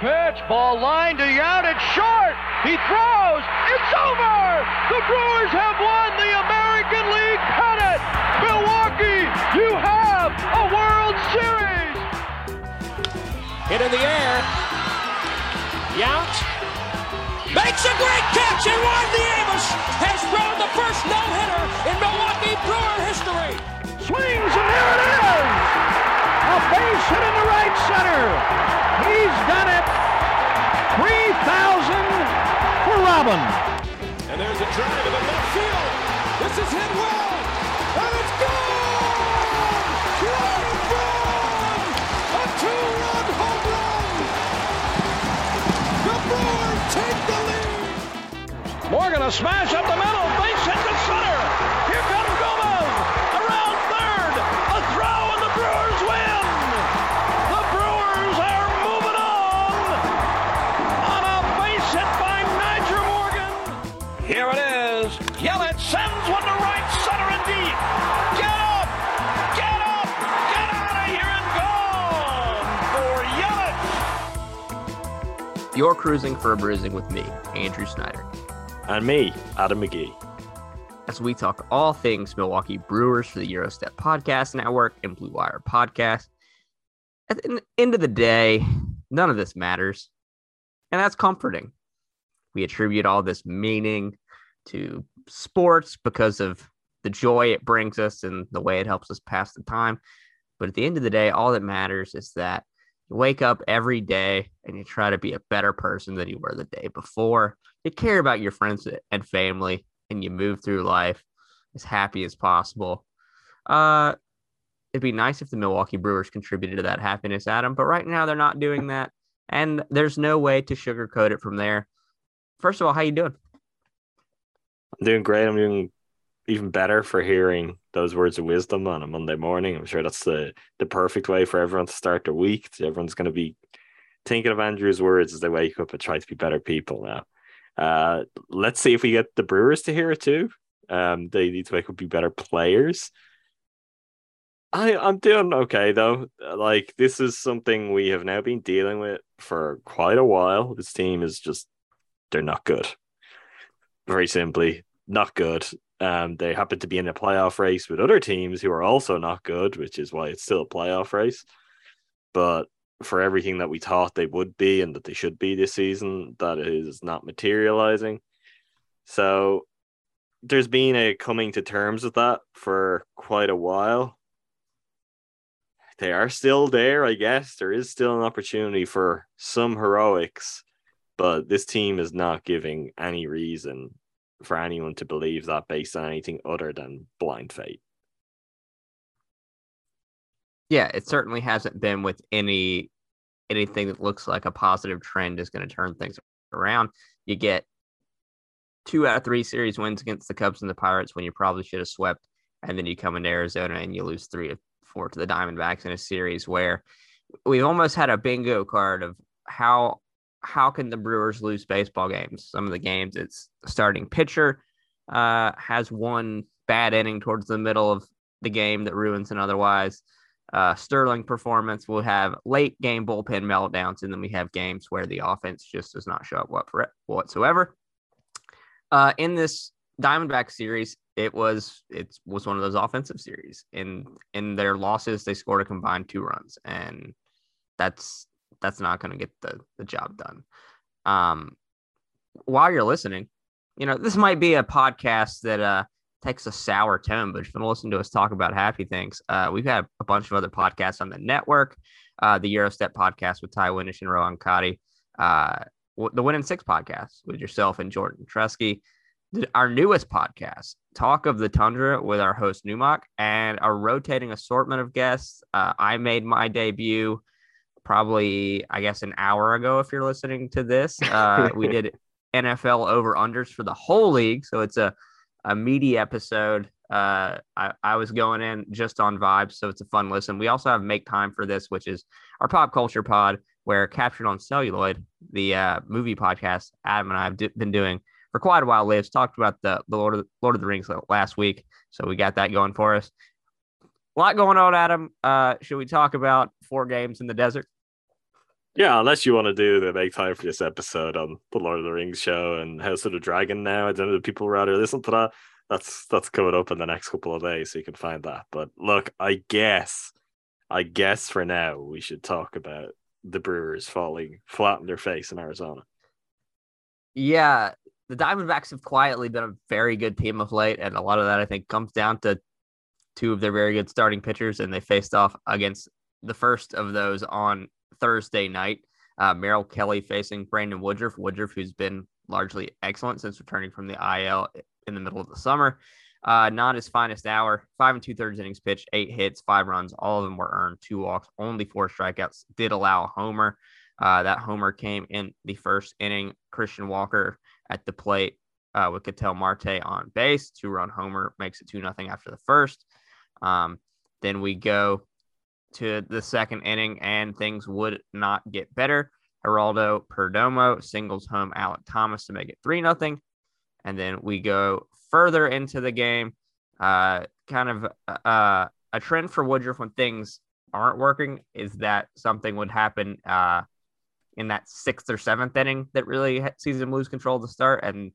pitch, ball lined to out at short. He throws. It's over. The Brewers have won the American League pennant. Milwaukee, you have a World Series. Hit in the air. Yount makes a great catch, and Rowdy Tellez has thrown the first no-hitter in Milwaukee Brewer history. Swings, and here it is. A base hit in the right center. He's done it. 3,000 for Robin. There's a drive in the left field. This is hit well, and it's gone! What a run! A two-run home run! The Brewers take the lead. Morgan, a smash up the middle, base hit to center. Here comes Gomez around third. A throw, and the Brewers win. The Brewers are moving on a base hit by Niger Morgan. Here it is. Yelich sends one to right center and deep. Get up, get out of here and gone for Yelich. You're cruising for a bruising with me, Andrew Snyder. And me, Adam McGee. As we talk all things Milwaukee Brewers for the Gyro Step Podcast Network and Blue Wire Podcast. At the end of the day, none of this matters. And that's comforting. We attribute all this meaning to sports because of the joy it brings us and the way it helps us pass the time. But at the end of the day, all that matters is that you wake up every day and you try to be a better person than you were the day before. You care about your friends and family, and you move through life as happy as possible. It'd be nice if the Milwaukee Brewers contributed to that happiness, Adam, but right now they're not doing that. And there's no way to sugarcoat it from there. First of all, how you doing? I'm doing great. I'm doing even better for hearing those words of wisdom on a Monday morning. I'm sure that's the perfect way for everyone to start their week. Everyone's going to be thinking of Andrew's words as they wake up and try to be better people now. Let's see if we get the Brewers to hear it too. They need to wake up and be better players. I'm doing okay, though. Like, this is something we have now been dealing with for quite a while. This team is just, they're not good. Very simply, not good. They happen to be in a playoff race with other teams who are also not good, which is why it's still a playoff race. But for everything that we thought they would be and that they should be this season, that is not materializing. So there's been a coming to terms with that for quite a while. They are still there, I guess. There is still an opportunity for some heroics. But this team is not giving any reason for anyone to believe that based on anything other than blind faith. Yeah, it certainly hasn't been with anything that looks like a positive trend is going to turn things around. You get 2 out of 3 series wins against the Cubs and the Pirates when you probably should have swept. And then you come into Arizona and you lose 3 of 4 to the Diamondbacks in a series where we've almost had a bingo card of how can the Brewers lose baseball games? Some of the games, it's starting pitcher has one bad inning towards the middle of the game that ruins an otherwise Sterling performance, we'll have late game bullpen meltdowns, and then we have games where the offense just does not show up whatsoever. In this Diamondback series, it was one of those offensive series. In their losses, they scored a combined 2 runs, and that's not going to get the job done. While you're listening, you know, this might be a podcast that takes a sour tone, but if you want to listen to us talk about happy things, we've had a bunch of other podcasts on the network. The Gyro Step Podcast with Ty Windish and Rohan Kadi. The Win in Six Podcast with yourself and Jordan Tresky. Our newest podcast, Talk of the Tundra, with our host Numak, and a rotating assortment of guests. I made my debut probably, I guess, an hour ago if you're listening to this. We did NFL over-unders for the whole league, so it's a meaty episode. I was going in just on vibes, so it's a fun listen. We also have Make Time for This, which is our pop culture pod, where Captured on Celluloid, the movie podcast Adam and I have been doing for quite a while, Lives talked about the Lord of the Rings last week, so we got that going for us. A lot going on, Adam. Should we talk about 4 games in the desert? Yeah, unless you want to do the Make Time for This episode on the Lord of the Rings show and House of the Dragon now. I don't know if people are out there listening to that. That's coming up in the next couple of days, so you can find that. But look, I guess for now we should talk about the Brewers falling flat on their face in Arizona. Yeah. The Diamondbacks have quietly been a very good team of late, and a lot of that, I think, comes down to 2 of their very good starting pitchers, and they faced off against the first of those on Thursday night. Merrill Kelly facing Brandon Woodruff, who's been largely excellent since returning from the IL in the middle of the summer. Not his finest hour, 5 2/3 innings pitched, 8 hits, 5 runs. All of them were earned, 2 walks, only 4 strikeouts, did allow a homer. That homer came in the first inning. Christian Walker at the plate with Ketel Marte on base. 2-run homer makes it 2-0 after the first. Then we go to the second inning, and things would not get better. Geraldo Perdomo singles home Alec Thomas to make it 3-0. And then we go further into the game. Kind of a trend for Woodruff when things aren't working is that something would happen in that 6th or 7th inning that really sees him lose control to start. And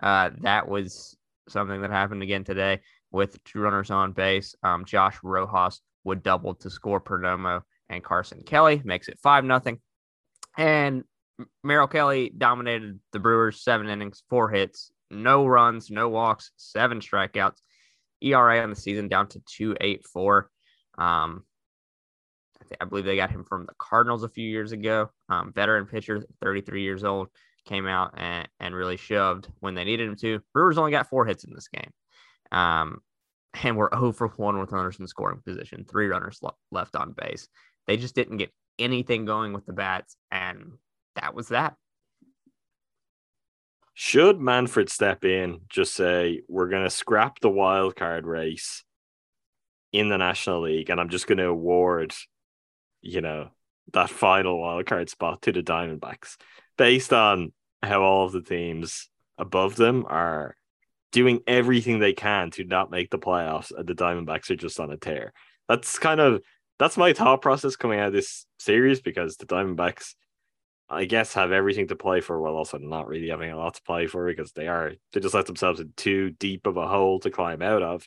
that was something that happened again today with 2 runners on base. Josh Rojas would double to score Perdomo, and Carson Kelly makes it 5-0. And Merrill Kelly dominated the Brewers, 7 innings, 4 hits, no runs, no walks, 7 strikeouts, ERA on the season down to 2.84. I believe they got him from the Cardinals a few years ago. Veteran pitcher, 33 years old, came out and really shoved when they needed him to. Brewers only got 4 hits in this game. And we're 0-for-1 with runners in scoring position, 3 runners left on base. They just didn't get anything going with the bats, and that was that. Should Manfred step in, just say, we're going to scrap the wild card race in the National League, and I'm just going to award, you know, that final wildcard spot to the Diamondbacks based on how all of the teams above them are doing everything they can to not make the playoffs, and the Diamondbacks are just on a tear. That's my thought process coming out of this series, because the Diamondbacks, I guess, have everything to play for while also not really having a lot to play for, because they just let themselves in too deep of a hole to climb out of,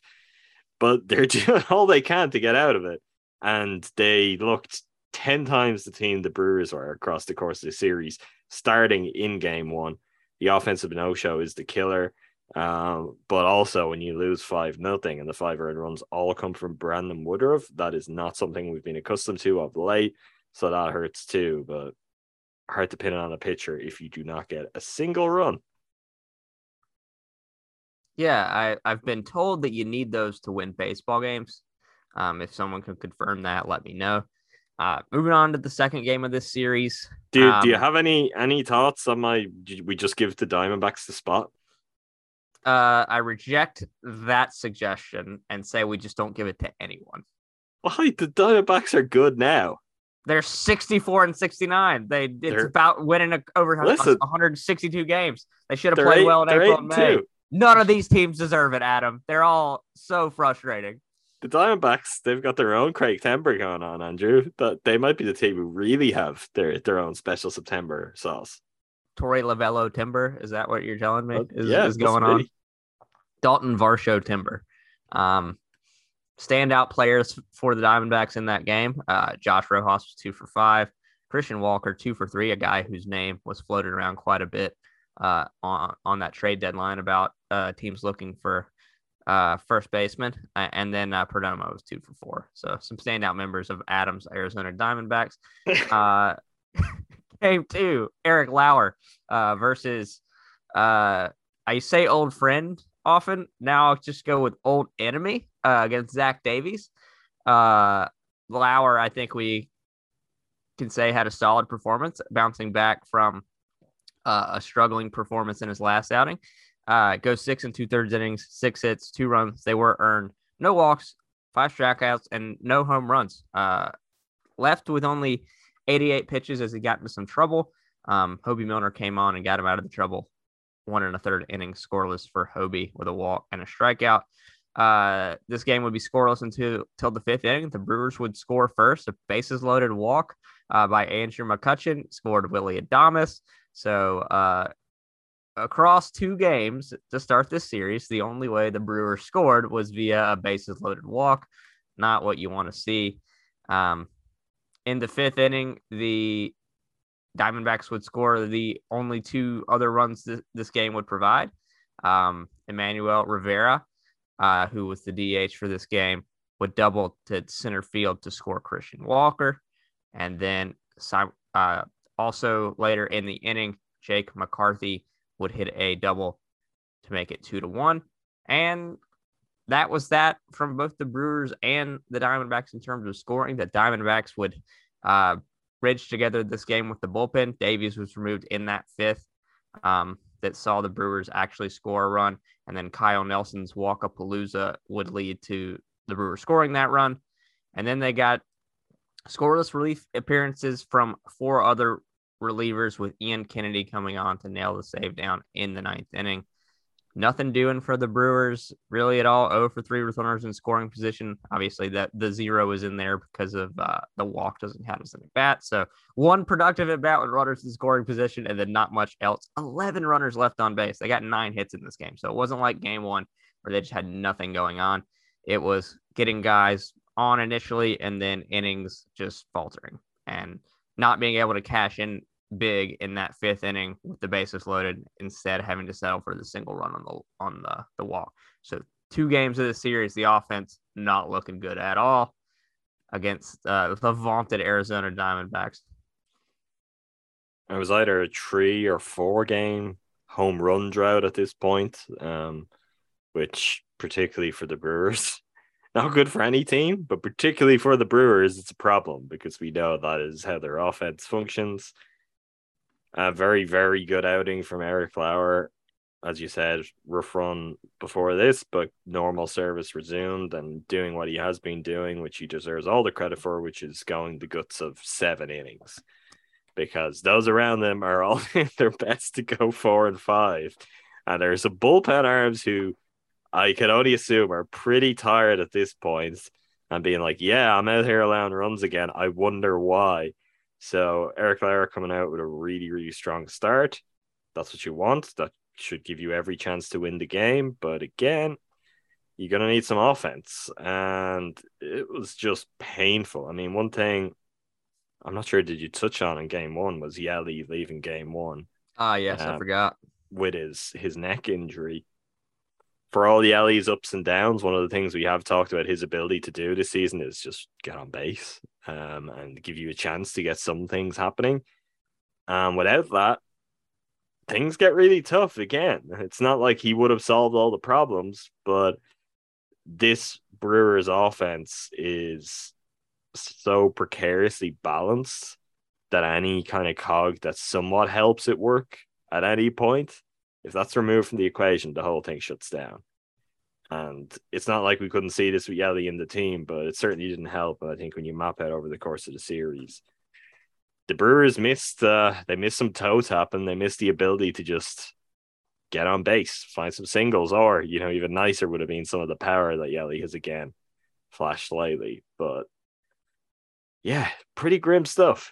but they're doing all they can to get out of it. And they looked 10 times the team the Brewers were across the course of the series, starting in Game 1. The offensive no-show is the killer. But also, when you lose 5-0 and the 5 earned runs all come from Brandon Woodruff, that is not something we've been accustomed to of late. So that hurts too. But hard to pin it on a pitcher if you do not get a single run. Yeah, I've been told that you need those to win baseball games. If someone can confirm that, let me know. Moving on to the second game of this series. Do you have any thoughts on we just give the Diamondbacks the spot? I reject that suggestion and say we just don't give it to anyone. Why? The Diamondbacks are good now. They're 64-69. It's about winning over 162 games. They should have played well in April and May. None of these teams deserve it, Adam. They're all so frustrating. the Diamondbacks, they've got their own Craig Tember going on, Andrew. That they might be the team who really have their own special September sauce. Torrey Lovello Timber, is that what you're telling me? Is going on? Dalton Varsho Timber. Standout players for the Diamondbacks in that game. Josh Rojas was 2 for 5. Christian Walker 2 for 3, a guy whose name was floated around quite a bit on that trade deadline about teams looking for first baseman. And then Perdomo was 2 for 4. So some standout members of Adams' Arizona Diamondbacks. Game 2, Eric Lauer versus, I say old friend often. Now I'll just go with old enemy against Zach Davies. Lauer, I think we can say, had a solid performance, bouncing back from a struggling performance in his last outing. Goes 6 2/3 innings, 6 hits, 2 runs. They were earned, no walks, 5 strikeouts, and no home runs. Left with only 88 pitches as he got into some trouble. Hobie Milner came on and got him out of the trouble. 1 1/3 inning scoreless for Hobie with a walk and a strikeout. This game would be scoreless until the 5th inning. The Brewers would score first. A bases loaded walk by Andrew McCutchen scored Willy Adames. So across 2 games to start this series, the only way the Brewers scored was via a bases loaded walk. Not what you want to see. In the 5th inning, the Diamondbacks would score the only 2 other runs this game would provide. Emmanuel Rivera, who was the DH for this game, would double to center field to score Christian Walker. And then also later in the inning, Jake McCarthy would hit a double to make it 2-1. And that was that from both the Brewers and the Diamondbacks in terms of scoring. The Diamondbacks would bridge together this game with the bullpen. Davies was removed in that 5th that saw the Brewers actually score a run. And then Kyle Nelson's Walkapalooza would lead to the Brewers scoring that run. And then they got scoreless relief appearances from 4 other relievers, with Ian Kennedy coming on to nail the save down in the 9th inning. Nothing doing for the Brewers really at all. 0 for 3 with runners in scoring position. Obviously, that the 0 is in there because of the walk doesn't have us in at bat. So 1 productive at bat with runners in scoring position, and then not much else. 11 runners left on base. They got 9 hits in this game. So it wasn't like game 1 where they just had nothing going on. It was getting guys on initially and then innings just faltering and not being able to cash in big in that 5th inning with the bases loaded, instead having to settle for the single run on the walk. So 2 games of the series, the offense not looking good at all against the vaunted Arizona Diamondbacks. It was either a 3 or 4 game home run drought at this point, which particularly for the Brewers, not good for any team, but particularly for the Brewers, it's a problem because we know that is how their offense functions. A very, very good outing from Eric Lauer. As you said, rough run before this, but normal service resumed and doing what he has been doing, which he deserves all the credit for, which is going the guts of 7 innings. Because those around them are all in their best to go 4 and 5. And there's some bullpen arms who I can only assume are pretty tired at this point and being like, yeah, I'm out here allowing runs again. I wonder why. So Eric Lauer coming out with a really, really strong start. That's what you want. That should give you every chance to win the game. But again, you're going to need some offense. And it was just painful. I mean, one thing I'm not sure did you touch on in game 1 was Yali leaving game 1. Yes, I forgot. With his neck injury. For all Yali's ups and downs, one of the things we have talked about his ability to do this season is just get on base and give you a chance to get some things happening. Without that, things get really tough again. It's not like he would have solved all the problems, but this Brewers offense is so precariously balanced that any kind of cog that somewhat helps it work at any point, if that's removed from the equation, the whole thing shuts down. And it's not like we couldn't see this with Yali in the team, but it certainly didn't help. I think when you map out over the course of the series, the Brewers missed some toe tapping. They missed the ability to just get on base, find some singles, or, you know, even nicer would have been some of the power that Yali has again flashed lately. But yeah, pretty grim stuff.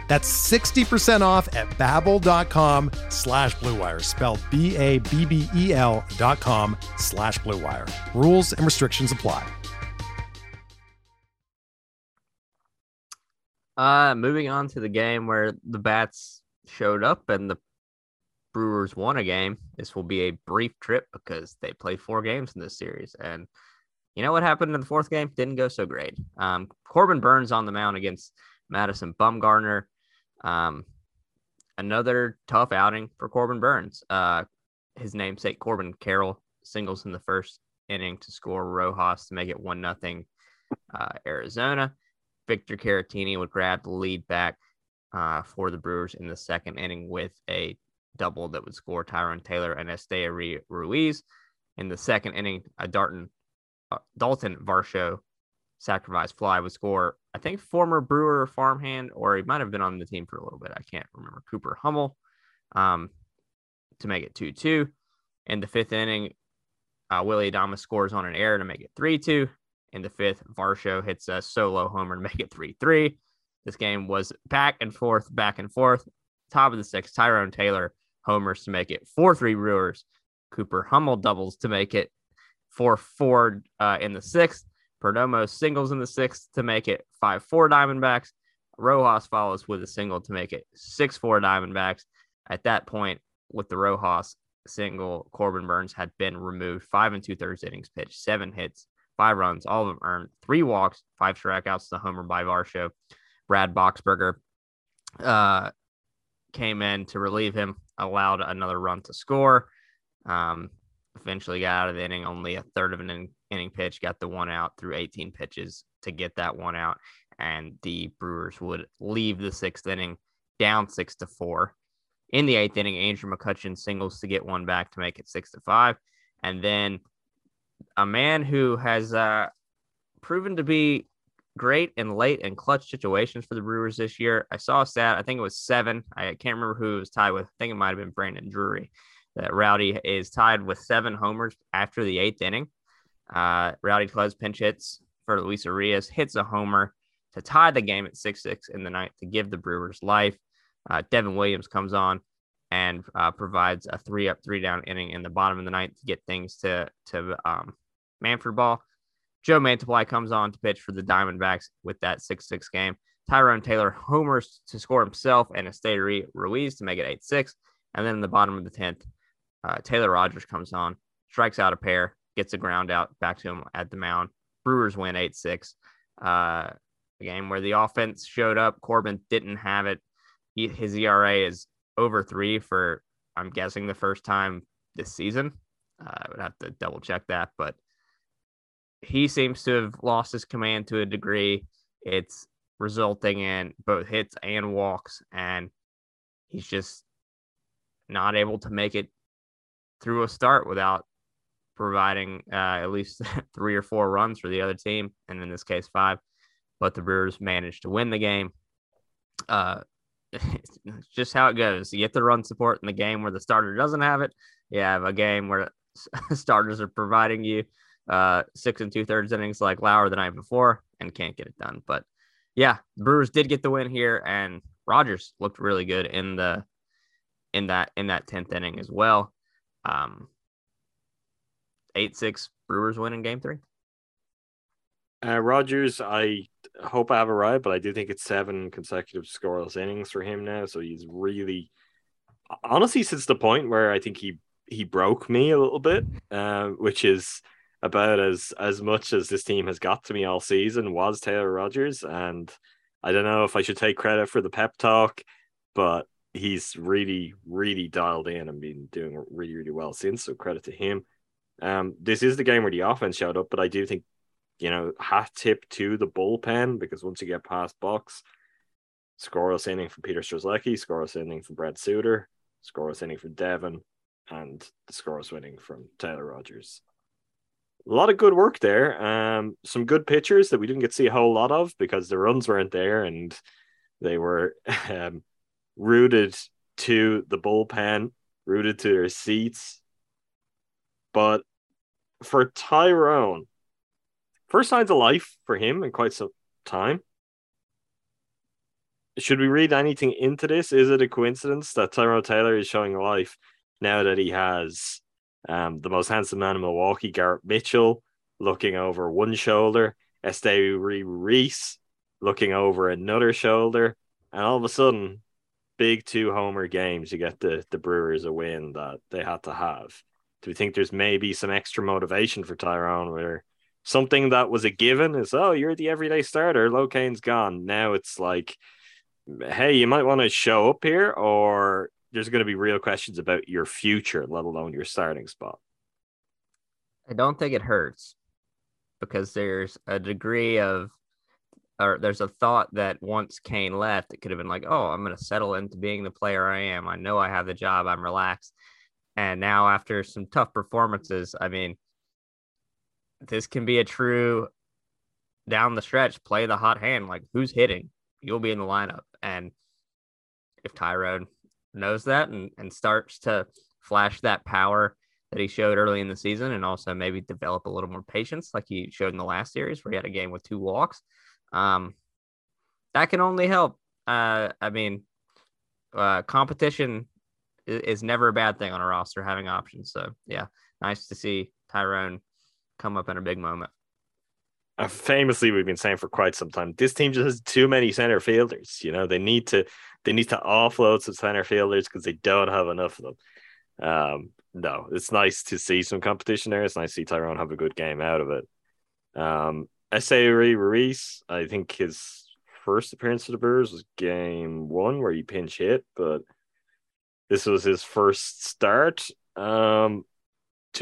That's 60% off at Babbel.com/Blue Wire. Spelled BABBEL.com/Blue Wire. Rules and restrictions apply. Moving on to the game where the bats showed up and the Brewers won a game. This will be a brief trip because they play 4 games in this series, and you know what happened in the 4th game? Didn't go so great. Corbin Burns on the mound against Madison Bumgarner. Another tough outing for Corbin Burns. His namesake Corbin Carroll singles in the 1st inning to score Rojas to make it 1-0 Arizona. Victor Caratini would grab the lead back for the Brewers in the 2nd inning with a double that would score Tyron Taylor and Estee Ruiz. In the 2nd inning, Dalton Varsho sacrifice fly would score, I think, former Brewer farmhand, or he might have been on the team for a little bit, I can't remember, Cooper Hummel, to make it 2-2. In the 5th inning, Willy Adames scores on an error to make it 3-2. In the 5th, Varsho hits a solo homer to make it 3-3. This game was back and forth. Top of the 6th, Tyrone Taylor homers to make it 4-3 Brewers. Cooper Hummel doubles to make it 4-4 in the 6th. Perdomo singles in the 6th to make it 5-4 Diamondbacks. Rojas follows with a single to make it 6-4 Diamondbacks. At that point, with the Rojas single, Corbin Burns had been removed 5 2/3 innings pitched, 7 hits, 5 runs, all of them earned, 3 walks, 5 strikeouts, the homer by Varsho. Brad Boxberger came in to relieve him, allowed another run to score. Eventually got out of the inning, only a third of an inning pitch, got the 1 out through 18 pitches to get that 1 out. And the Brewers would leave the 6th inning down 6-4. In the 8th inning, Andrew McCutchen singles to get 1 back to make it 6-5. And then a man who has proven to be great in late and clutch situations for the Brewers this year. I saw a stat, I think it was 7. I can't remember who it was tied with. I think it might have been Brandon Drury. That Rowdy is tied with 7 homers after the 8th inning. Rowdy Tellez pinch hits for Luis Arias, hits a homer to tie the game at 6-6 in the 9th to give the Brewers life. Devin Williams comes on and provides a 3-up, 3-down inning in the bottom of the 9th to get things to Manfred Ball. Joe Mantiply comes on to pitch for the Diamondbacks with that 6-6 game. Tyrone Taylor homers to score himself and Estee Ruiz to make it 8-6. And then in the bottom of the 10th, Taylor Rogers comes on, strikes out a pair, gets a ground out back to him at the mound. Brewers win 8-6. A game where the offense showed up. Corbin didn't have it. His ERA is over 3 for, I'm guessing, the first time this season. I would have to double check that, but he seems to have lost his command to a degree. It's resulting in both hits and walks, and he's just not able to make it through a start without providing at least 3 or 4 runs for the other team, and in this case 5. But the Brewers managed to win the game. It's just how it goes. You get the run support in the game where the starter doesn't have it. You have a game where starters are providing you 6 2/3 innings like Lauer the night before and can't get it done. But yeah, the Brewers did get the win here, and Rogers looked really good in that 10th inning as well. 8-6 Brewers win in game 3. Rogers, I hope I have it right, but I do think it's 7 consecutive scoreless innings for him now. So he's really, honestly, since the point where I think he broke me a little bit, which is about as much as this team has got to me all season, was Taylor Rogers. And I don't know if I should take credit for the pep talk, but he's really, really dialed in and been doing really, really well since. So credit to him. This is the game where the offense showed up, but I do think, hat tip to the bullpen, because once you get past Box, scoreless inning from Peter Strzelecki, scoreless inning from Brett Suter, scoreless inning from Devin, and the scoreless inning from Taylor Rogers. A lot of good work there. Some good pitchers that we didn't get to see a whole lot of because the runs weren't there and they were rooted to the bullpen, rooted to their seats. But for Tyrone, first signs of life for him in quite some time. Should we read anything into this? Is it a coincidence that Tyron Taylor is showing life now that he has the most handsome man in Milwaukee, Garrett Mitchell, looking over one shoulder, Estee Ruiz looking over another shoulder, and all of a sudden, big 2-homer games to get the Brewers a win that they had to have? Do we think there's maybe some extra motivation for Tyrone where something that was a given is, oh, you're the everyday starter, Locane's gone. Now it's like, hey, you might want to show up here, or there's going to be real questions about your future, let alone your starting spot. I don't think it hurts, because there's a degree of, or there's a thought that once Kane left, it could have been like, oh, I'm going to settle into being the player I am. I know I have the job. I'm relaxed. And now after some tough performances, I mean, this can be a true down the stretch, play the hot hand, like who's hitting, you'll be in the lineup. And if Tyrone knows that and starts to flash that power that he showed early in the season, and also maybe develop a little more patience like he showed in the last series where he had a game with 2 walks, that can only help. Competition is never a bad thing on a roster, having options. So yeah, nice to see Tyrone come up in a big moment. Famously, we've been saying for quite some time, this team just has too many center fielders. They need to offload some center fielders because they don't have enough of them. No, it's nice to see some competition there. It's nice to see Tyrone have a good game out of it. Estee Ruiz, I think his first appearance for the Brewers was game 1 where he pinch hit, but this was his first start. 2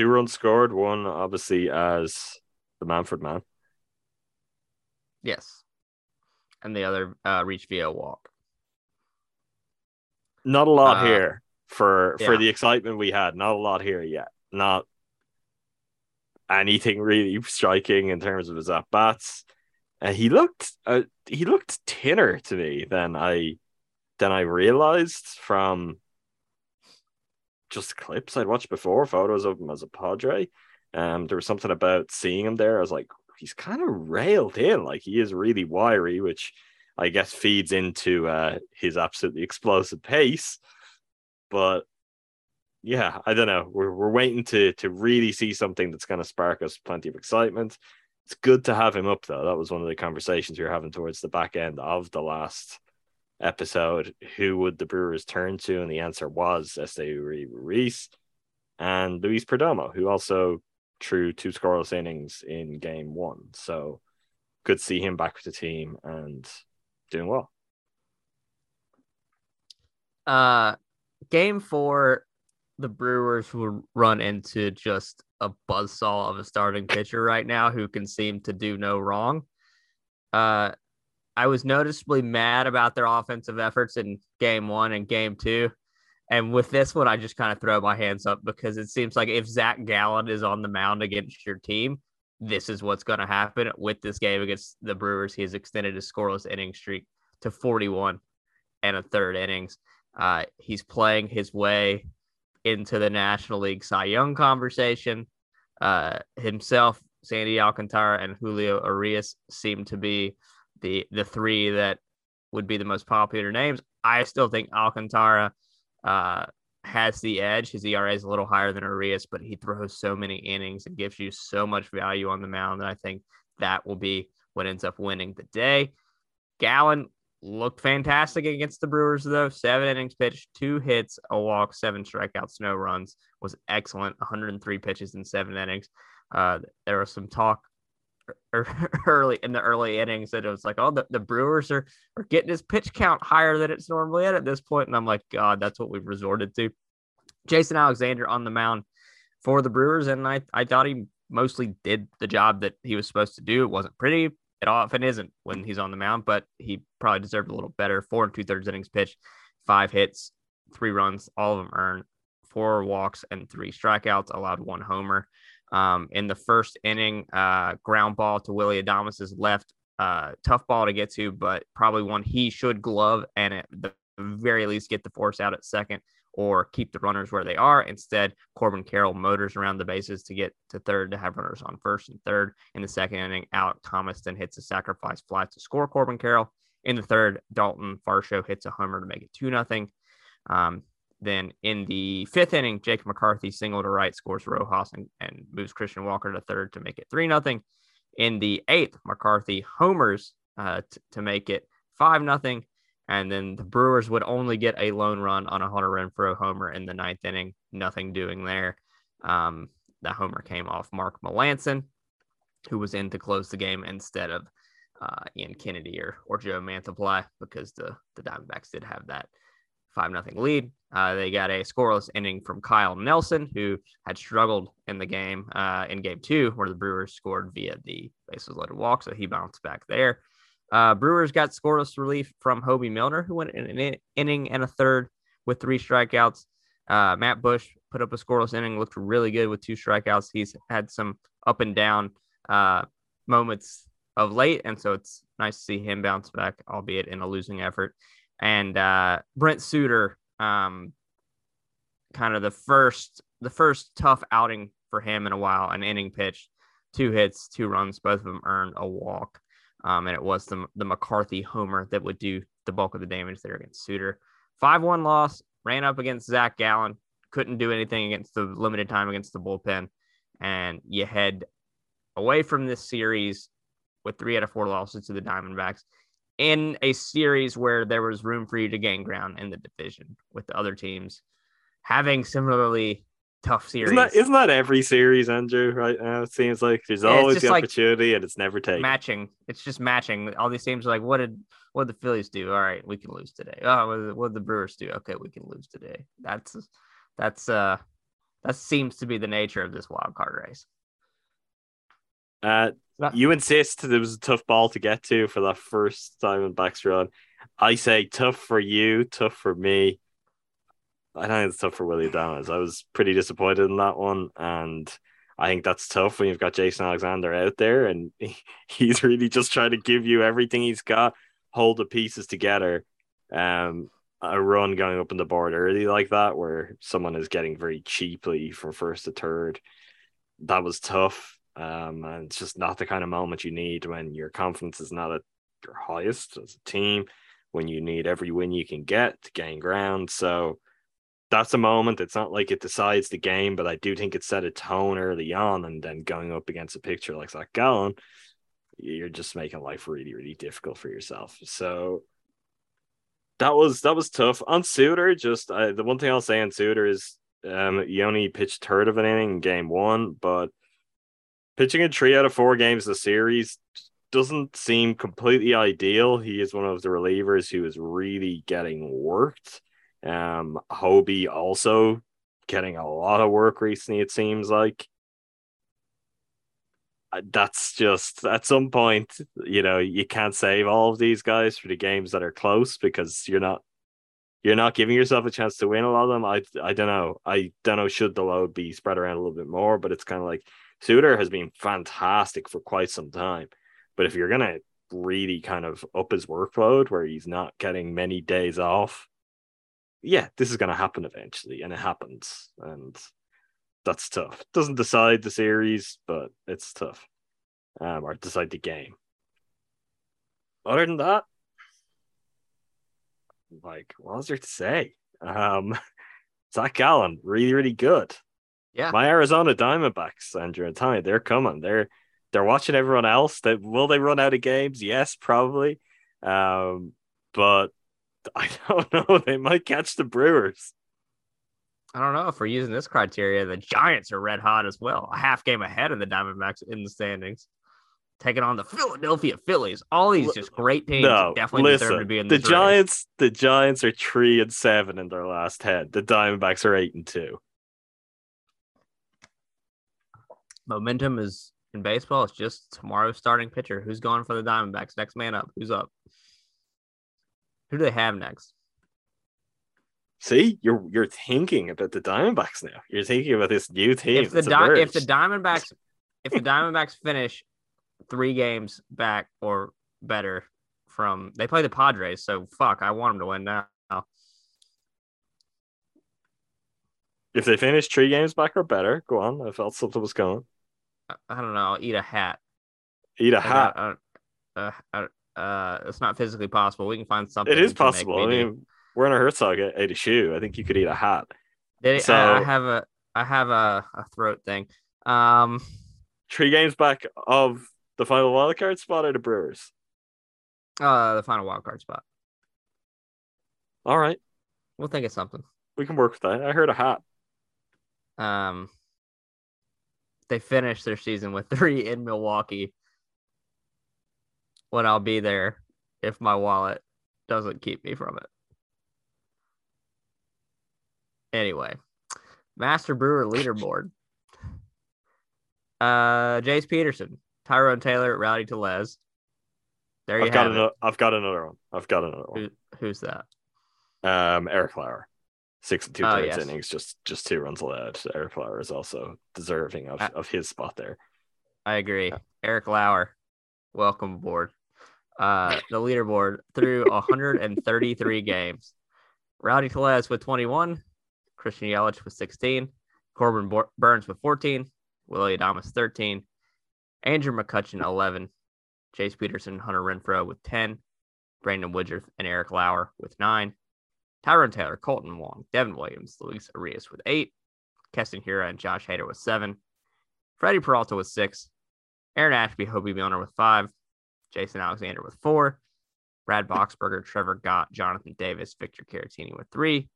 runs scored, 1 obviously as the Manfred man. Yes. And the other reached via walk. Not a lot here for the excitement we had. Not a lot here yet. Not anything really striking in terms of his at-bats. He looked thinner to me than I realized from just clips I'd watched before, photos of him as a Padre. There was something about seeing him there. I was like, he's kind of railed in. Like, he is really wiry, which I guess feeds into his absolutely explosive pace. But yeah, I don't know. We're waiting to really see something that's going to spark us plenty of excitement. It's good to have him up, though. That was one of the conversations we were having towards the back end of the last episode, who would the Brewers turn to? And the answer was Estee Ruiz and Luis Perdomo, who also threw two scoreless innings in game one. So good to see him back with the team and doing well. Game four, the Brewers will run into just a buzzsaw of a starting pitcher right now who can seem to do no wrong. I was noticeably mad about their offensive efforts in game one and game two. And with this one, I just kind of throw my hands up because it seems like if Zac Gallen is on the mound against your team, this is what's going to happen with this game against the Brewers. He has extended his scoreless inning streak to 41 and a third innings. He's playing his way into the National League Cy Young conversation. Himself, Sandy Alcantara, and Julio Arias seem to be the three that would be the most popular names. I still think Alcantara has the edge. His ERA is a little higher than Arias, but he throws so many innings and gives you so much value on the mound that I think that will be what ends up winning the day. Gallen looked fantastic against the Brewers, though. 7 innings pitched, 2 hits, a walk, 7 strikeouts, no runs. Was excellent. 103 pitches in 7 innings. There was some talk early innings that it was like, oh, the Brewers are getting his pitch count higher than it's normally at this point. And I'm like, God, that's what we've resorted to. Jason Alexander on the mound for the Brewers, and I thought he mostly did the job that he was supposed to do. It wasn't pretty. It often isn't when he's on the mound, but he probably deserved a little better. 4 2/3 innings pitched, 5 hits, 3 runs, all of them earned, 4 walks and 3 strikeouts, allowed 1 homer. In the first inning, ground ball to Willy Adames' left, tough ball to get to, but probably one he should glove and at the very least get the force out at second or keep the runners where they are. Instead, Corbin Carroll motors around the bases to get to third to have runners on first and third. In the second inning, Alec Thomas then hits a sacrifice fly to score Corbin Carroll. In the third, Dalton Varsho hits a homer to make it 2-0. Then in the 5th inning, Jake McCarthy single to right, scores Rojas and moves Christian Walker to third to make it 3-0. In the 8th, McCarthy homers to make it 5-0. And then the Brewers would only get a lone run on a Hunter Renfroe homer in the 9th inning. Nothing doing there. The homer came off Mark Melanson, who was in to close the game instead of Ian Kennedy or Joe Mantiply, because the Diamondbacks did have that 5-0 lead. They got a scoreless inning from Kyle Nelson, who had struggled in the game in game two, where the Brewers scored via the bases loaded walk. So he bounced back there. Brewers got scoreless relief from Hobie Milner, who went in an inning and a third with 3 strikeouts. Matt Bush put up a scoreless inning, looked really good with 2 strikeouts. He's had some up and down moments of late. And so it's nice to see him bounce back, albeit in a losing effort. And Brett Suter, kind of the first tough outing for him in a while, an inning pitch, 2 hits, 2 runs, both of them earned, a walk. And it was the McCarthy homer that would do the bulk of the damage there against Suter. 5-1 loss, ran up against Zac Gallen, couldn't do anything against the limited time against the bullpen. And you head away from this series with 3 out of 4 losses to the Diamondbacks, in a series where there was room for you to gain ground in the division with the other teams having similarly tough series. Isn't that every series, Andrew, right now? It seems like there's always the opportunity, like, and it's never taken. Matching. It's just matching. All these teams are like, what did the Phillies do? All right, we can lose today. Oh, what did the Brewers do? Okay, we can lose today. That seems to be the nature of this wild card race. You insist there was a tough ball to get to for that first Diamondbacks run. I say tough for you, tough for me. I don't think it's tough for Willy Adames. I was pretty disappointed in that one, and I think that's tough when you've got Jason Alexander out there, and he's really just trying to give you everything he's got, hold the pieces together. A run going up in the board early like that, where someone is getting very cheaply from first to third, that was tough. And it's just not the kind of moment you need when your confidence is not at your highest as a team, when you need every win you can get to gain ground. So that's a moment. It's not like it decides the game, but I do think it set a tone early on, and then going up against a pitcher like Zac Gallen, you're just making life really, really difficult for yourself. So that was tough. On Suter, just the one thing I'll say on Suter is he only pitched third of an inning in game one, but pitching in 3 out of 4 games of the series doesn't seem completely ideal. He is one of the relievers who is really getting worked. Hobie also getting a lot of work recently, it seems like. That's just, at some point, you know, you can't save all of these guys for the games that are close because you're not giving yourself a chance to win a lot of them. I don't know, should the load be spread around a little bit more, but it's kind of like Suter has been fantastic for quite some time. But if you're going to really kind of up his workload where he's not getting many days off, yeah, this is going to happen eventually, and it happens. And that's tough. Doesn't decide the series, but it's tough. Or decide the game. Other than that, like, what was there to say? Zac Gallen, really, really good. Yeah. My Arizona Diamondbacks, Andrew and Tony, they're coming. They're watching everyone else. Will they run out of games? Yes, probably. But I don't know. They might catch the Brewers. I don't know if we're using this criteria. The Giants are red hot as well. A half game ahead of the Diamondbacks in the standings. Taking on the Philadelphia Phillies. All these just great teams deserve to be in this race. The Giants are 3-7 in their last 10. The Diamondbacks are 8-2. Momentum is in baseball. It's just tomorrow's starting pitcher. Who's going for the Diamondbacks? Next man up. Who's up? Who do they have next? See, you're thinking about the Diamondbacks now. You're thinking about this new team. If the Diamondbacks finish 3 games back or better from, they play the Padres, so fuck, I want them to win now. If they finish 3 games back or better, go on. I felt something was going. I don't know. I'll eat a hat. Eat a hat. It's not physically possible. We can find something. It is possible. I mean, Werner Herzog ate a shoe. I think you could eat a hat. I have a throat thing. 3 games back of the final wildcard spot or the Brewers? The final wildcard spot. All right. We'll think of something. We can work with that. I heard a hat. They finished their season with 3 in Milwaukee. When I'll be there if my wallet doesn't keep me from it. Anyway, Master Brewer leaderboard. Jace Peterson, Tyron Taylor, Rowdy Tellez. There you have it. I've got another one. Who's that? Eric Lauer. 6 2/3 innings, just 2 runs allowed. Eric Lauer is also deserving of his spot there. I agree. Yeah. Eric Lauer, welcome aboard. The leaderboard through 133 games. Rowdy Tellez with 21, Christian Yelich with 16, Corbin Burns with 14, Willy Adames 13, Andrew McCutchen 11, Jace Peterson, Hunter Renfroe with 10, Brandon Woodruff and Eric Lauer with 9, Tyron Taylor, Colton Wong, Devin Williams, Luis Arias with 8, Keston Hiura and Josh Hader with 7, Freddie Peralta with 6, Aaron Ashby, Hobie Milner with 5, Jason Alexander with 4, Brad Boxberger, Trevor Gott, Jonathan Davis, Victor Caratini with 3,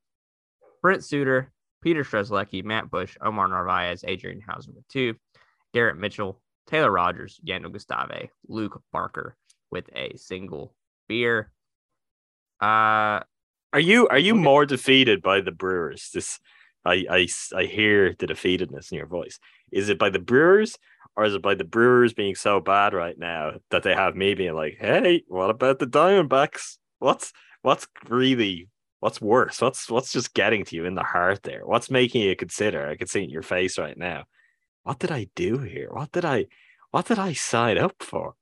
Brent Suter, Peter Strzelecki, Matt Bush, Omar Narvaez, Adrian Hauser with 2, Garrett Mitchell, Taylor Rogers, Yandel Gustave, Luke Barker with a single beer. Are you more defeated by the Brewers? This I hear the defeatedness in your voice. Is it by the Brewers, or is it by the Brewers being so bad right now that they have me being like, hey, what about the Diamondbacks? What's worse? What's just getting to you in the heart there? What's making you consider? I can see it in your face right now. What did I do here? What did I sign up for?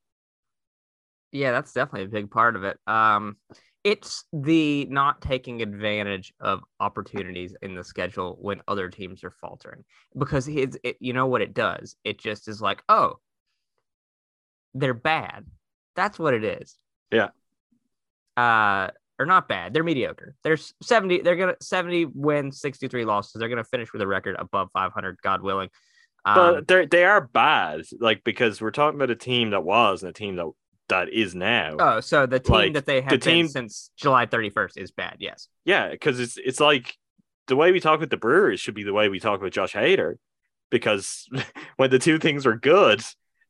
Yeah, that's definitely a big part of it. It's the not taking advantage of opportunities in the schedule when other teams are faltering, because you know what it does? It just is like, oh, they're bad. That's what it is. Yeah. Or not bad. They're mediocre. There's 70. They're going to 70 wins, 63 losses. They're going to finish with a record above 500. God willing. But they are bad. Like, because we're talking about a team that was and a team that that is now. Oh, so the team like, that they have the been team... since July 31st is bad. Yes. Yeah, because it's like the way we talk with the Brewers should be the way we talk with Josh Hader, because when the two things were good,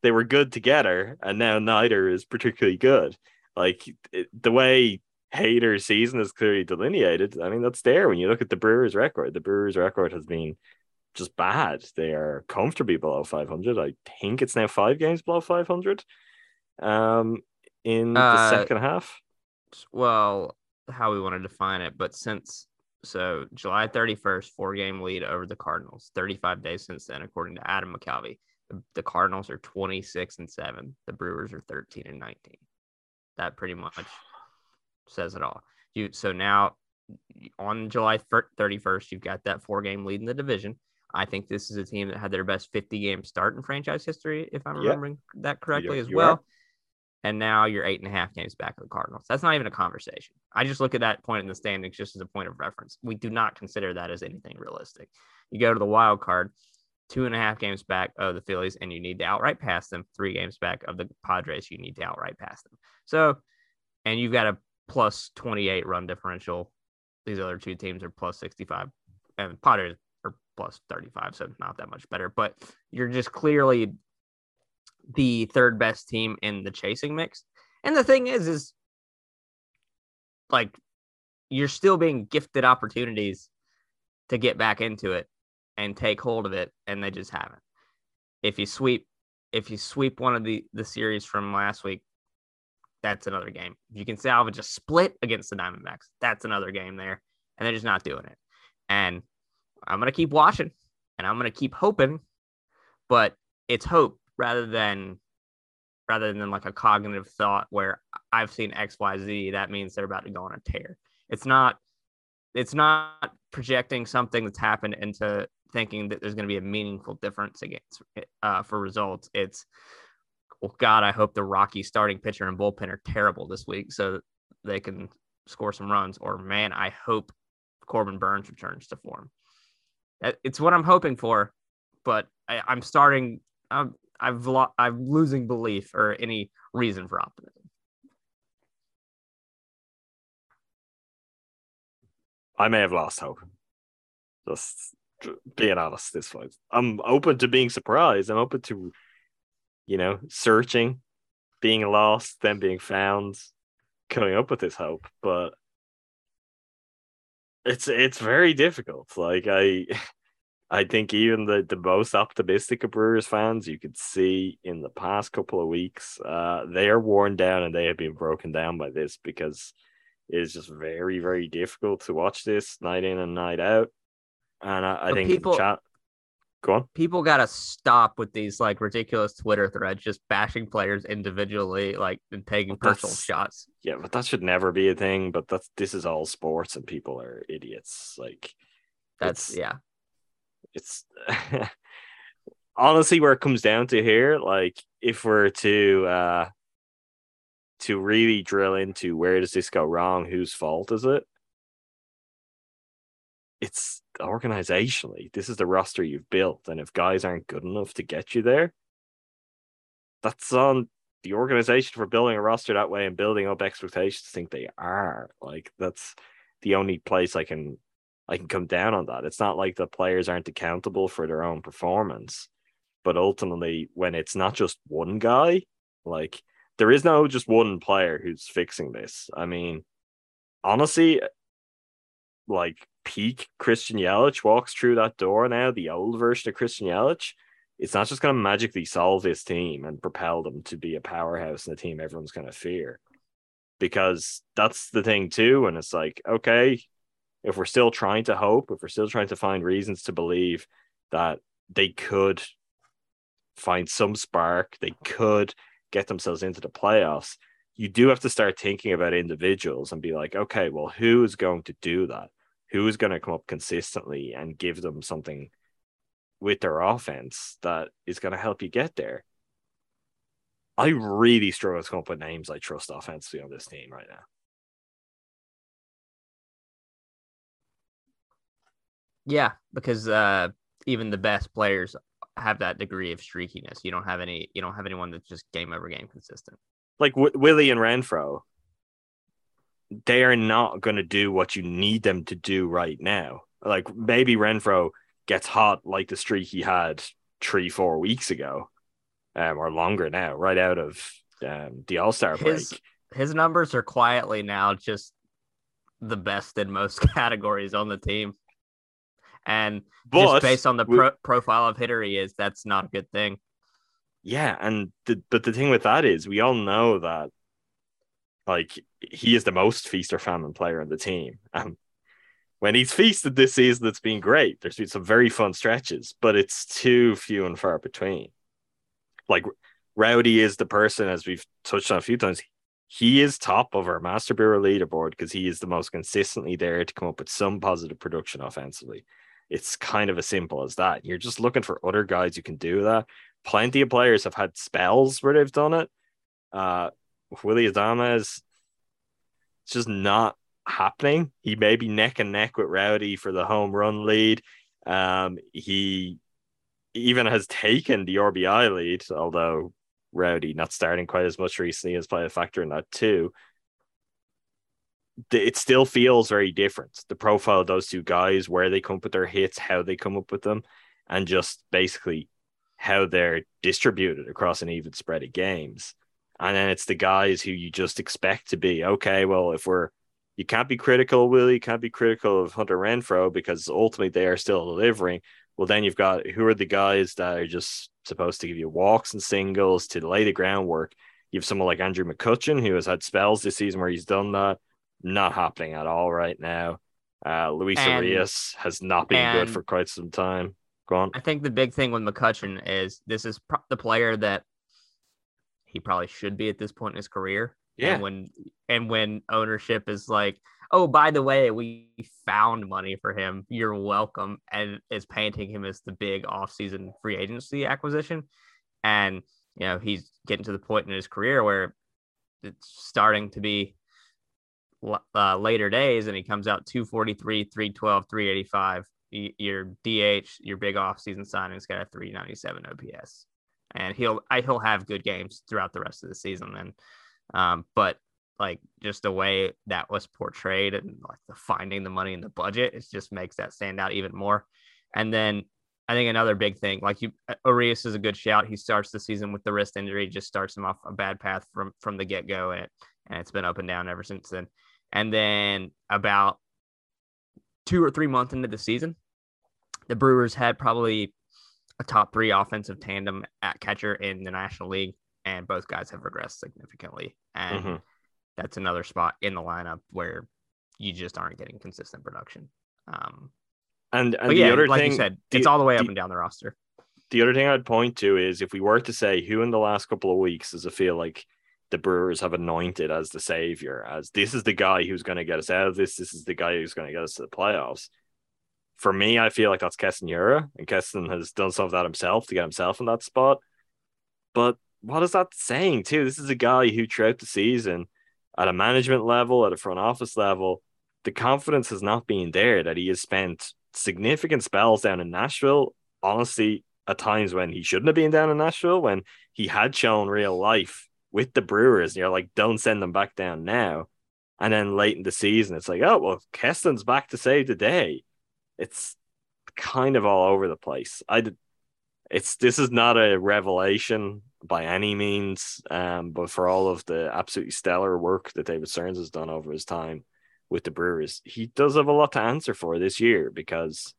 they were good together, and now neither is particularly good. Like the way Hader's season is clearly delineated. I mean, that's there when you look at the Brewers' record. The Brewers' record has been just bad. They are comfortably below 500. I think it's now 5 games below 500 in the second half. Well, how we want to define it, but since so July 31st, 4-game lead over the Cardinals, 35 days since then, according to Adam McGee. The Cardinals are 26-7. The Brewers are 13-19. That pretty much says it all. So now on July 31st, you've got that 4-game lead in the division. I think this is a team that had their best 50-game start in franchise history, if I'm remembering that correctly as well. Are. And now you're 8.5 games back of the Cardinals. That's not even a conversation. I just look at that point in the standings just as a point of reference. We do not consider that as anything realistic. You go to the wild card, 2.5 games back of the Phillies, and you need to outright pass them. 3 games back of the Padres, you need to outright pass them. So, and you've got a plus 28 run differential. These other two teams are plus 65, and the Padres are plus 35, so not that much better. But you're just clearly the third best team in the chasing mix. And the thing is like you're still being gifted opportunities to get back into it and take hold of it, and they just haven't. If you sweep one of the series from last week, that's another game. If you can salvage a split against the Diamondbacks, that's another game there, and they're just not doing it. And I'm going to keep watching, and I'm going to keep hoping, but it's hope rather than like a cognitive thought where I've seen X, Y, Z, that means they're about to go on a tear. It's not projecting something that's happened into thinking that there's going to be a meaningful difference against for results. It's, well, God, I hope the Rockies starting pitcher and bullpen are terrible this week so they can score some runs. Or, man, I hope Corbin Burns returns to form. It's what I'm hoping for, but I'm losing belief or any reason for optimism. I may have lost hope. Just being honest, this fight. I'm open to being surprised. I'm open to, searching, being lost, then being found, coming up with this hope. But it's very difficult. Like I think even the most optimistic of Brewers fans, you could see in the past couple of weeks, they are worn down and they have been broken down by this because it's just very, very difficult to watch this night in and night out. And I think people, go on. People got to stop with these like ridiculous Twitter threads, just bashing players individually, and taking personal shots. Yeah, but that should never be a thing. But this is all sports, and people are idiots. Like it's honestly where it comes down to here. Like if we're to really drill into where does this go wrong, whose fault is it? It's organizationally. This is the roster you've built, and if guys aren't good enough to get you there, that's on the organization for building a roster that way and building up expectations to think they are. Like that's the only place I can come down on that. It's not like the players aren't accountable for their own performance, but ultimately when it's not just one guy, like there is no just one player who's fixing this. I mean, honestly, like peak Christian Yelich walks through that door now, the old version of Christian Yelich, it's not just going to magically solve this team and propel them to be a powerhouse and a team everyone's going to fear. Because that's the thing too. And it's like, okay, if we're still trying to hope, if we're still trying to find reasons to believe that they could find some spark, they could get themselves into the playoffs, you do have to start thinking about individuals and be like, okay, well, who is going to do that? Who is going to come up consistently and give them something with their offense that is going to help you get there? I really struggle to come up with names I trust offensively on this team right now. Yeah, because even the best players have that degree of streakiness. You don't have anyone that's just game over game consistent. like Willy and Renfroe, they are not going to do what you need them to do right now. Like maybe Renfroe gets hot like the streak he had 3-4 weeks ago, or longer now, right out of the All-Star break. His numbers are quietly now just the best in most categories on the team. And just based on the profile of hitter he is, that's not a good thing. Yeah, and but the thing with that is we all know that like he is the most feast or famine player on the team. When he's feasted this season, it's been great. There's been some very fun stretches, but it's too few and far between. Like Rowdy is the person, as we've touched on a few times, he is top of our Master Bureau leaderboard because he is the most consistently there to come up with some positive production offensively. It's kind of as simple as that. You're just looking for other guys who can do that. Plenty of players have had spells where they've done it. Willy Adames, it's just not happening. He may be neck and neck with Rowdy for the home run lead. He even has taken the RBI lead, although Rowdy not starting quite as much recently has played a factor in that too. It still feels very different. The profile of those two guys, where they come up with their hits, how they come up with them, and just basically how they're distributed across an even spread of games. And then it's the guys who you just expect to be, okay, well, you can't be critical of Willy, can't be critical of Hunter Renfroe because ultimately they are still delivering. Well, then you've got who are the guys that are just supposed to give you walks and singles to lay the groundwork. You have someone like Andrew McCutchen, who has had spells this season where he's done that. Not happening at all right now. Luis Arias has not been good for quite some time. Go on. I think the big thing with McCutchen is this is the player that he probably should be at this point in his career. Yeah. And when ownership is like, oh, by the way, we found money for him, you're welcome, and is painting him as the big offseason free agency acquisition. And, you know, he's getting to the point in his career where it's starting to be later days, and he comes out 243, 312, 385. Your DH, your big offseason signing's got a 397 OPS, and he'll have good games throughout the rest of the season. And but like just the way that was portrayed and like the finding the money in the budget, it just makes that stand out even more. And then I think another big thing, like Arias is a good shout. He starts the season with the wrist injury, just starts him off a bad path from the get go, and it's been up and down ever since then. And then about 2 or 3 months into the season, the Brewers had probably a top three offensive tandem at catcher in the National League, and both guys have regressed significantly. And that's another spot in the lineup where you just aren't getting consistent production. The other like thing, you said, it's all the way up and down the roster. The other thing I'd point to is if we were to say who in the last couple of weeks does it feel like the Brewers have anointed as the savior, as this is the guy who's going to get us out of this, this is the guy who's going to get us to the playoffs. For me, I feel like that's Keston Uehara, and Keston has done some of that himself to get himself in that spot. But what is that saying too? This is a guy who throughout the season, at a management level, at a front office level, the confidence has not been there, that he has spent significant spells down in Nashville. Honestly, at times when he shouldn't have been down in Nashville, when he had shown real life with the Brewers, and you're like, don't send them back down now. And then late in the season, it's like, oh, well, Keston's back to save the day. It's kind of all over the place. This is not a revelation by any means, but for all of the absolutely stellar work that David Stearns has done over his time with the Brewers, he does have a lot to answer for this year, because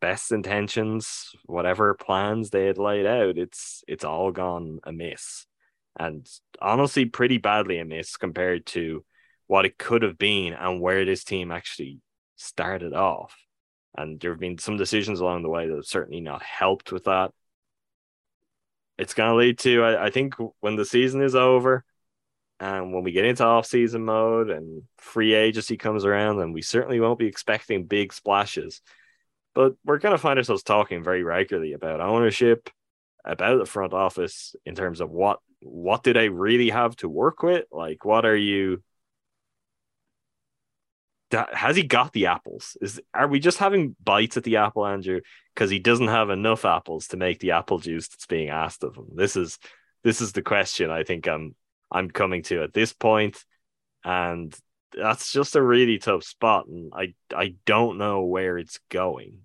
best intentions, whatever plans they had laid out, it's all gone amiss, and honestly pretty badly amiss compared to what it could have been and where this team actually started off. And there have been some decisions along the way that have certainly not helped with that. It's going to lead to, I think, when the season is over and when we get into off-season mode and free agency comes around, and we certainly won't be expecting big splashes, but we're going to find ourselves talking very regularly about ownership, about the front office, in terms of what do they really have to work with? Like, what are you... Has he got the apples? Are we just having bites at the apple, Andrew, because he doesn't have enough apples to make the apple juice that's being asked of him? This is this is the question I think I'm coming to at this point. And that's just a really tough spot. And I don't know where it's going.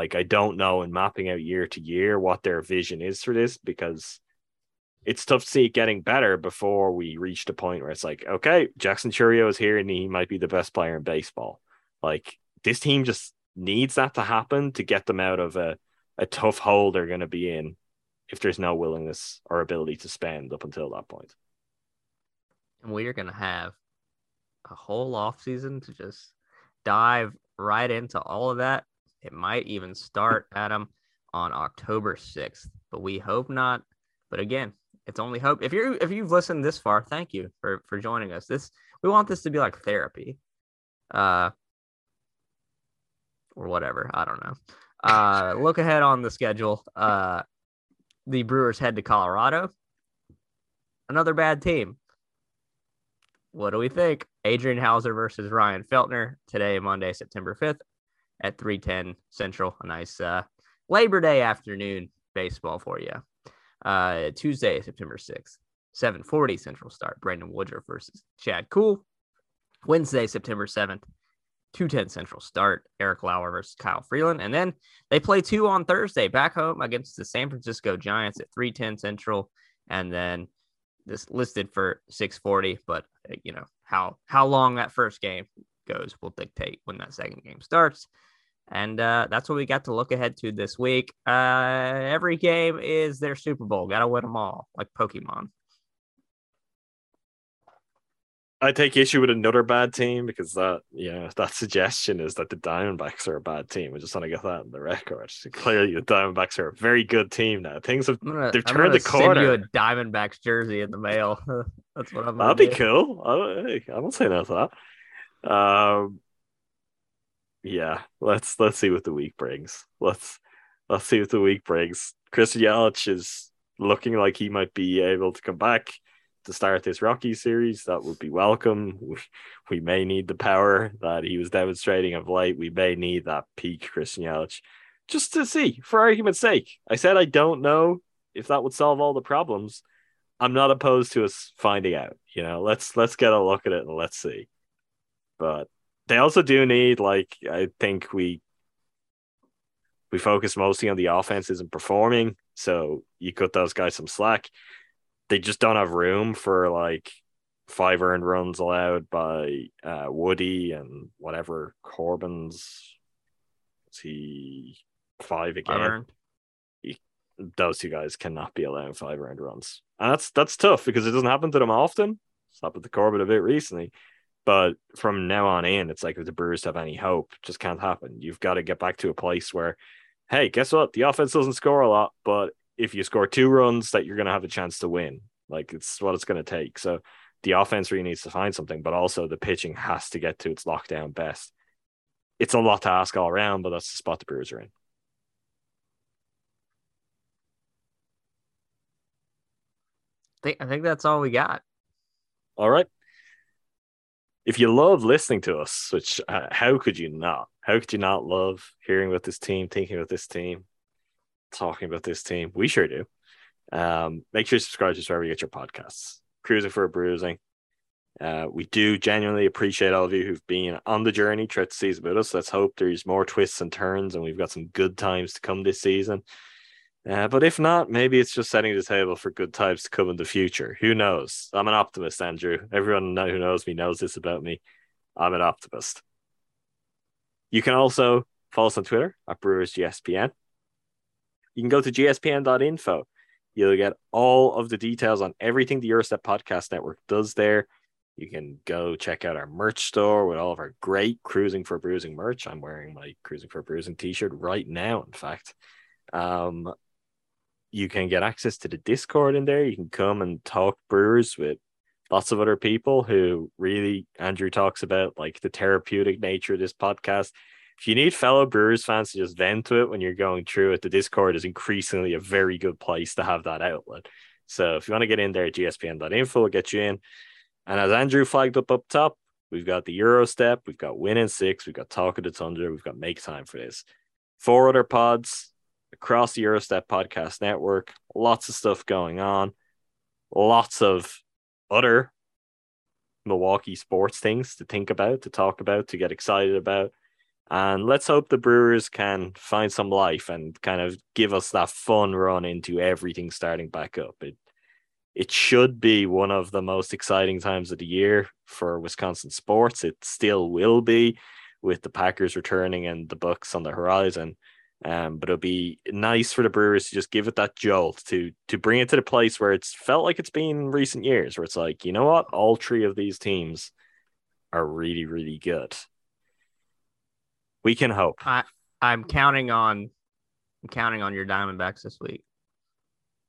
I don't know in mapping out year to year what their vision is for this, because it's tough to see it getting better before we reach the point where it's like, okay, Jackson Churio is here and he might be the best player in baseball. Like, this team just needs that to happen to get them out of a tough hole they're going to be in if there's no willingness or ability to spend up until that point. And we are going to have a whole offseason to just dive right into all of that. It might even start, Adam, on October 6th, but we hope not. But again, it's only hope. If you've listened this far, thank you for joining us. We want this to be like therapy, or whatever. I don't know. Look ahead on the schedule. The Brewers head to Colorado. Another bad team. What do we think? Adrian Hauser versus Ryan Feltner today, Monday, September 5th at 3:10 Central. A nice Labor Day afternoon baseball for you. Tuesday, September 6th, 7:40 Central start. Brandon Woodruff versus Chad Kuhl. Wednesday, September 7th, 2:10 Central start. Eric Lauer versus Kyle Freeland. And then they play two on Thursday back home against the San Francisco Giants at 3:10 Central. And then this listed for 6:40, but you know, how long that first game goes will dictate when that second game starts. And that's what we got to look ahead to this week. Every game is their Super Bowl. Got to win them all, like Pokemon. I take issue with another bad team, because that suggestion is that the Diamondbacks are a bad team. I just want to get that on the record. Clearly, the Diamondbacks are a very good team now. They've turned the corner. I'm going to send you a Diamondbacks jersey in the mail. That's what I'm going to do. That'd be cool. I won't say no to that. Yeah, let's see what the week brings. Let's see what the week brings. Christian Yelich is looking like he might be able to come back to start this Rocky series. That would be welcome. We may need the power that he was demonstrating of late. We may need that peak Christian Yelich, just to see, for argument's sake. I said I don't know if that would solve all the problems. I'm not opposed to us finding out. You know, let's get a look at it and let's see. But they also do need, like, I think we focus mostly on the offense isn't performing, so you cut those guys some slack. They just don't have room for, like, 5 earned runs allowed by Woody and whatever Corbin's. Is he 5 again? Those two guys cannot be allowing 5 earned runs. And that's tough, because it doesn't happen to them often. It's happened to Corbin a bit recently. But from now on in, it's like, if the Brewers have any hope, it just can't happen. You've got to get back to a place where, hey, guess what? The offense doesn't score a lot, but if you score 2 runs, that you're going to have a chance to win. Like, it's what it's going to take. So the offense really needs to find something, but also the pitching has to get to its lockdown best. It's a lot to ask all around, but that's the spot the Brewers are in. I think that's all we got. All right. If you love listening to us, which how could you not? How could you not love hearing about this team, thinking about this team, talking about this team? We sure do. Make sure you subscribe to us wherever you get your podcasts. Cruising for a Bruising. We do genuinely appreciate all of you who've been on the journey throughout the season with us. Let's hope there's more twists and turns, and we've got some good times to come this season. But if not, maybe it's just setting the table for good times to come in the future. Who knows? I'm an optimist, Andrew. Everyone who knows me knows this about me. I'm an optimist. You can also follow us on Twitter at BrewersGSPN. You can go to gspn.info. You'll get all of the details on everything the Gyro Step Podcast Network does there. You can go check out our merch store with all of our great Cruising for Bruising merch. I'm wearing my Cruising for Bruising t-shirt right now, in fact. You can get access to the Discord in there. You can come and talk Brewers with lots of other people who really, Andrew talks about, like, the therapeutic nature of this podcast. If you need fellow Brewers fans to just vent to it when you're going through it, the Discord is increasingly a very good place to have that outlet. So if you want to get in there, gspn.info will get you in. And as Andrew flagged up top, we've got the Euro Step, we've got Win in 6, we've got Talk of the Tundra, we've got Make Time for This. 4 other pods. across the Gyro Step Podcast Network. Lots of stuff going on. Lots of other Milwaukee sports things to think about, to talk about, to get excited about. And let's hope the Brewers can find some life and kind of give us that fun run into everything starting back up. It should be one of the most exciting times of the year for Wisconsin sports. It still will be, with the Packers returning and the Bucks on the horizon. But it'll be nice for the Brewers to just give it that jolt, to bring it to the place where it's felt like it's been in recent years, where it's like, you know what, all three of these teams are really, really good. We can hope. I'm counting on your Diamondbacks this week.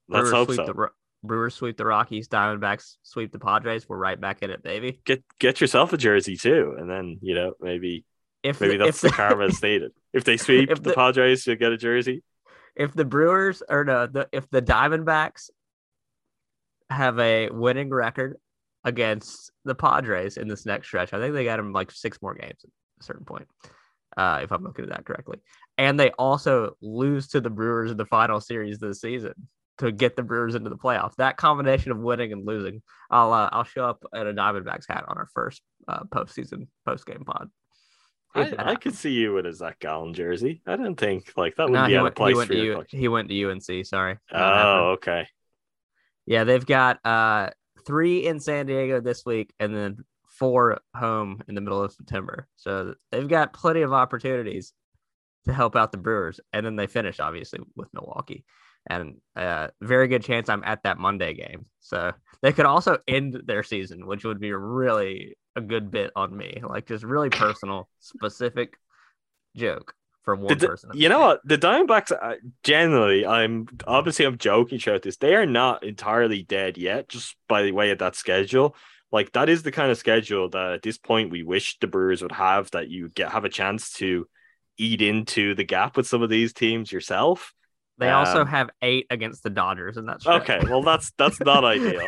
Let's hope so. Brewers sweep the Rockies, Diamondbacks sweep the Padres. We're right back at it, baby. Get yourself a jersey too, and then, you know, maybe that's the karma that's needed. If they sweep the Padres, you'll get a jersey. If the Brewers if the Diamondbacks have a winning record against the Padres in this next stretch, I think they got them like 6 more games at a certain point, if I'm looking at that correctly. And they also lose to the Brewers in the final series this season to get the Brewers into the playoffs. That combination of winning and losing, I'll show up at a Diamondbacks hat on our first postseason postgame pod. I could see you with a Zac Gallen jersey. I don't think that would be out of place for you. He went to UNC. Sorry. Oh, okay. Yeah, they've got 3 in San Diego this week, and then 4 home in the middle of September. So they've got plenty of opportunities to help out the Brewers, and then they finish obviously with Milwaukee. And very good chance I'm at that Monday game. So they could also end their season, which would be really a good bit on me. Like, just really personal, specific joke from one person. You know what? The Diamondbacks, generally, I'm joking about this. They are not entirely dead yet, just by the way of that schedule. Like, that is the kind of schedule that at this point we wish the Brewers would have, that you have a chance to eat into the gap with some of these teams yourself. They also have 8 against the Dodgers, and that's okay. Well, that's not ideal.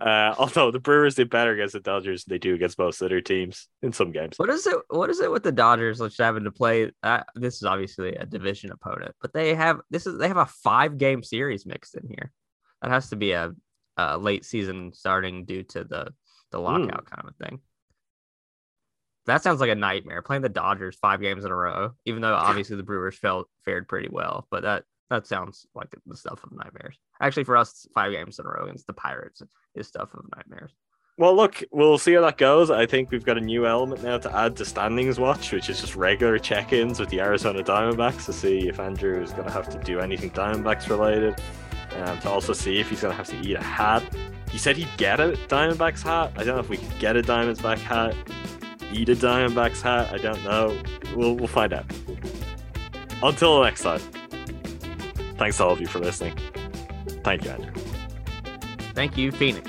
Although the Brewers did better against the Dodgers than they do against most other teams in some games. What is it with the Dodgers, which having to play? This is obviously a division opponent, but they have a 5-game series mixed in here. That has to be a late season starting due to the lockout kind of thing. That sounds like a nightmare. Playing the Dodgers 5 games in a row, even though obviously the Brewers fared pretty well, but that sounds like the stuff of nightmares. Actually, for us, 5 games in a row against the Pirates is stuff of nightmares. Well, look, we'll see how that goes. I think we've got a new element now to add to Standings Watch, which is just regular check-ins with the Arizona Diamondbacks to see if Andrew is going to have to do anything Diamondbacks-related, and to also see if he's going to have to eat a hat. He said he'd get a Diamondbacks hat. I don't know if we could get a Diamondbacks hat. Eat a Diamondbacks hat. I don't know. We'll find out. Until next time. Thanks to all of you for listening. Thank you, Andrew. Thank you, Phoenix.